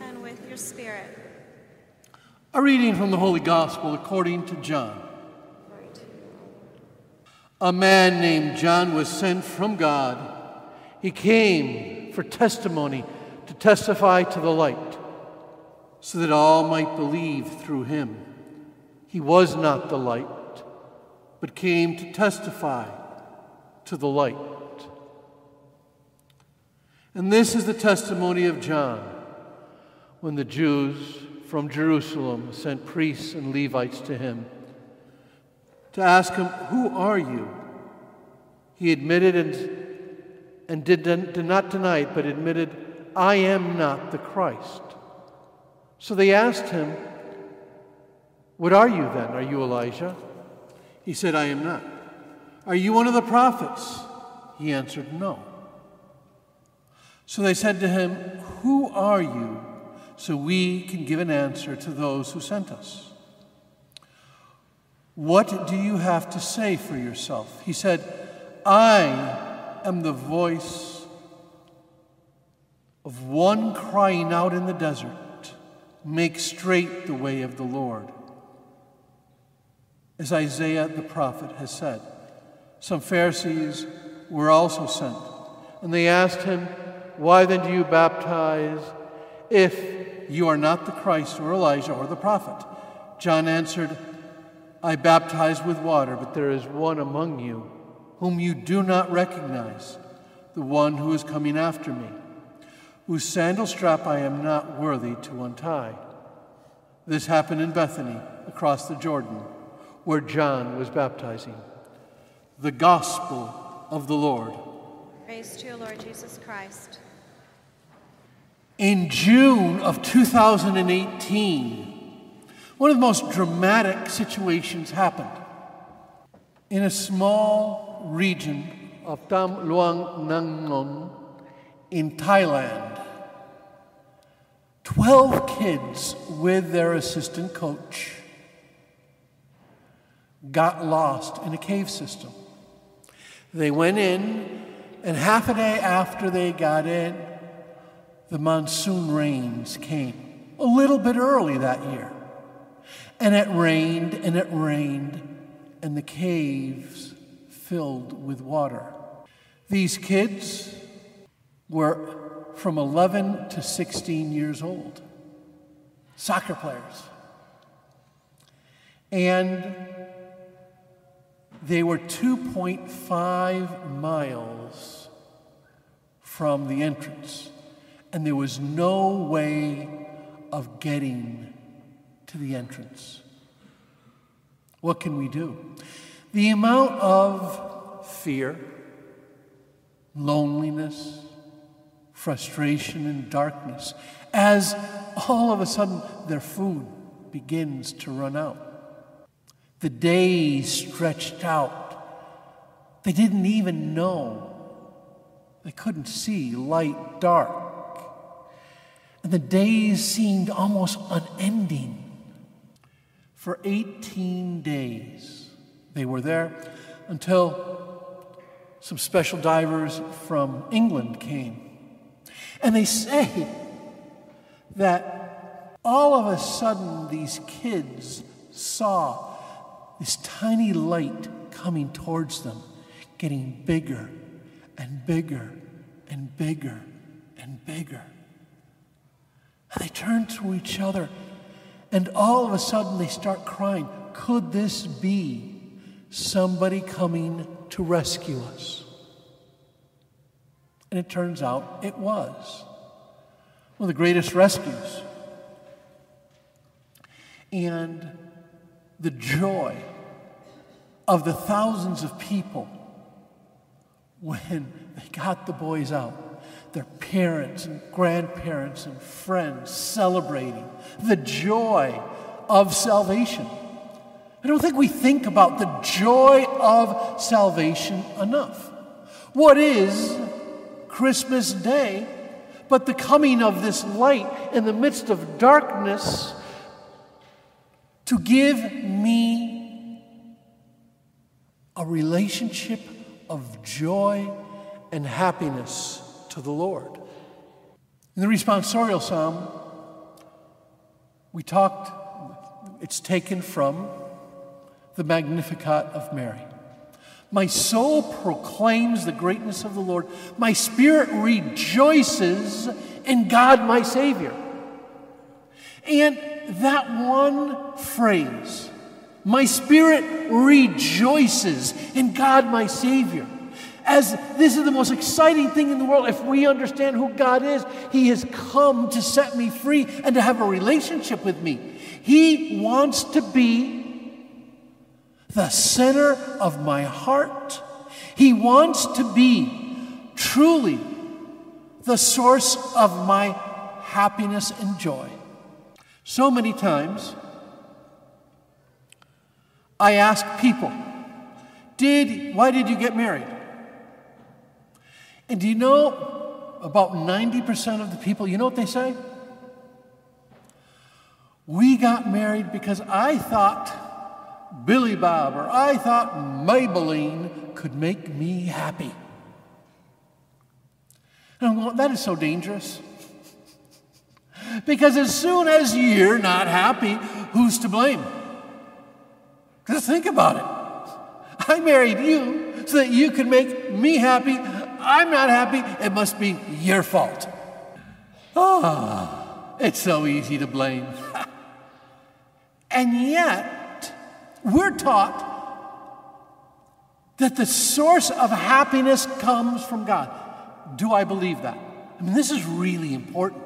And with your spirit. A reading from the Holy Gospel according to John. A man named John was sent from God. He came for testimony, to testify to the light, so that all might believe through him. He was not the light, but came to testify to the light. And this is the testimony of John when the Jews from Jerusalem sent priests and Levites to him to ask him, "Who are you?" He admitted and did not deny it, but admitted, "I am not the Christ." So they asked him, "What are you then? Are you Elijah?" He said, "I am not." "Are you one of the prophets?" He answered, "No." So they said to him, "Who are you, so we can give an answer to those who sent us? What do you have to say for yourself?" He said, "I am the voice of one crying out in the desert, 'Make straight the way of the Lord,' as Isaiah the prophet has said." Some Pharisees were also sent, and they asked him, "Why then do you baptize if you are not the Christ or Elijah or the prophet?" John answered, "I baptize with water, but there is one among you whom you do not recognize, the one who is coming after me, whose sandal strap I am not worthy to untie." This happened in Bethany, across the Jordan, where John was baptizing. The Gospel of the Lord. Praise to you, Lord Jesus Christ. In June of 2018, one of the most dramatic situations happened in a small region of Tham Luang Nang Non in Thailand. 12 kids with their assistant coach got lost in a cave system. They went in, and half a day after they got in, the monsoon rains came a little bit early that year. And it rained and it rained, and the caves filled with water. These kids were from 11 to 16 years old, soccer players. And they were 2.5 miles from the entrance. And there was no way of getting to the entrance. What can we do? The amount of fear, loneliness, frustration, and darkness, as all of a sudden their food begins to run out. The days stretched out. They didn't even know. They couldn't see light, dark. And the days seemed almost unending. For 18 days they were there, until some special divers from England came. And they say that all of a sudden these kids saw this tiny light coming towards them, getting bigger and bigger and bigger and bigger. And they turn to each other, and all of a sudden they start crying, "Could this be somebody coming to rescue us?" And it turns out it was one of the greatest rescues. And the joy of the thousands of people when they got the boys out. Their parents and grandparents and friends celebrating the joy of salvation. I don't think we think about the joy of salvation enough. What is Christmas Day but the coming of this light in the midst of darkness to give me a relationship of joy and happiness to the Lord? In the responsorial psalm, we talked, it's taken from the Magnificat of Mary. My soul proclaims the greatness of the Lord. My spirit rejoices in God my Savior. And that one phrase, my spirit rejoices in God my Savior, as this is the most exciting thing in the world. If we understand who God is, He has come to set me free and to have a relationship with me. He wants to be the center of my heart. He wants to be truly the source of my happiness and joy. So many times I ask people, why did you get married? And do you know about 90% of the people, you know what they say? We got married because I thought Billy Bob, or I thought Maybelline could make me happy. And I'm going, that is so dangerous. Because as soon as you're not happy, who's to blame? Just think about it. I married you so that you could make me happy. I'm not happy. It must be your fault. Ah, it's so easy to blame. And yet, we're taught that the source of happiness comes from God. Do I believe that? I mean, this is really important.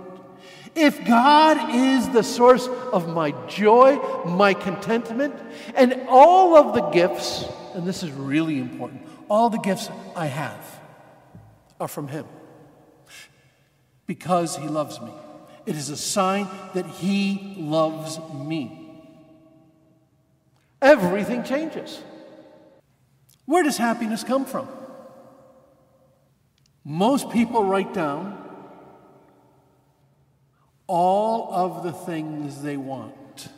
If God is the source of my joy, my contentment, and all of the gifts, and this is really important, all the gifts I have are from Him because He loves me. It is a sign that He loves me. Everything changes. Where does happiness come from? Most people write down all of the things they want.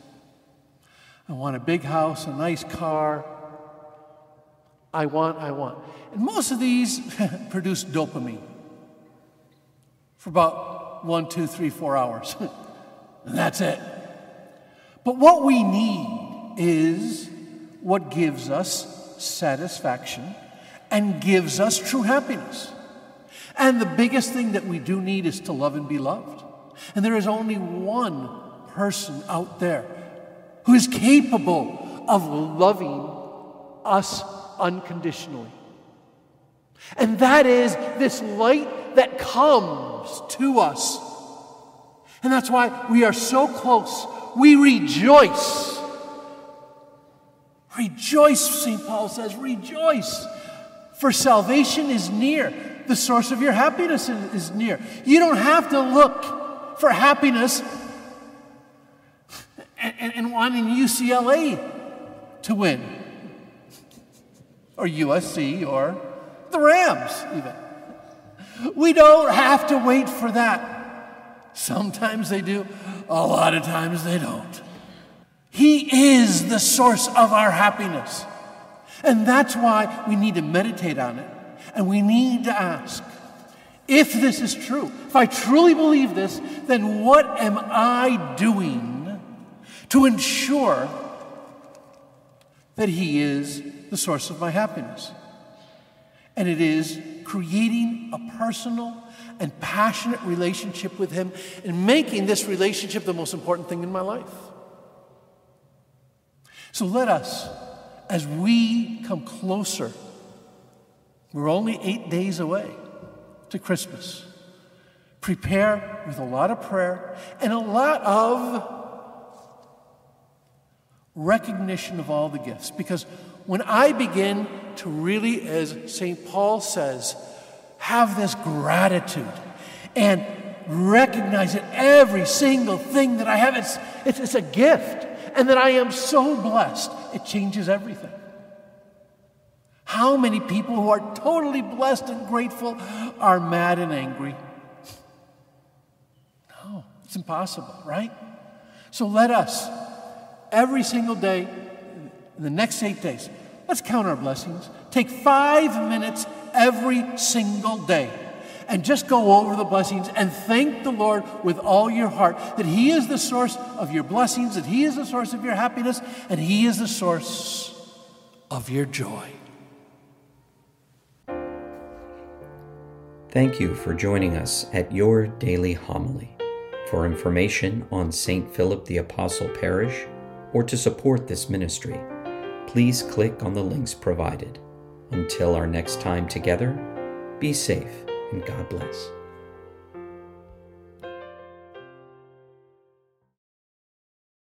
I want a big house, a nice car. I want. And most of these produce dopamine for about 1, 2, 3, 4 hours. And that's it. But what we need is what gives us satisfaction and gives us true happiness. And the biggest thing that we do need is to love and be loved. And there is only one person out there who is capable of loving us unconditionally. And that is this light that comes to us. And that's why we are so close. We rejoice. Rejoice, St. Paul says, rejoice, for salvation is near. The source of your happiness is near. You don't have to look for happiness and wanting UCLA to win, or USC, or the Rams even. We don't have to wait for that. Sometimes they do, a lot of times they don't. He is the source of our happiness. And that's why we need to meditate on it. And we need to ask, if this is true, if I truly believe this, then what am I doing to ensure that He is the source of my happiness? And it is creating a personal and passionate relationship with Him and making this relationship the most important thing in my life. So let us, as we come closer, we're only 8 days away to Christmas, prepare with a lot of prayer and a lot of recognition of all the gifts. Because when I begin to really, as St. Paul says, have this gratitude and recognize that every single thing that I have, it's a gift. and that I am so blessed, it changes everything. How many people who are totally blessed and grateful are mad and angry? No, it's impossible, right? So let us, every single day, in the next 8 days, let's count our blessings. Take 5 minutes every single day and just go over the blessings and thank the Lord with all your heart that He is the source of your blessings, that He is the source of your happiness, and He is the source of your joy. Thank you for joining us at Your Daily Homily. For information on St. Philip the Apostle Parish or to support this ministry, please click on the links provided. Until our next time together, be safe and God bless.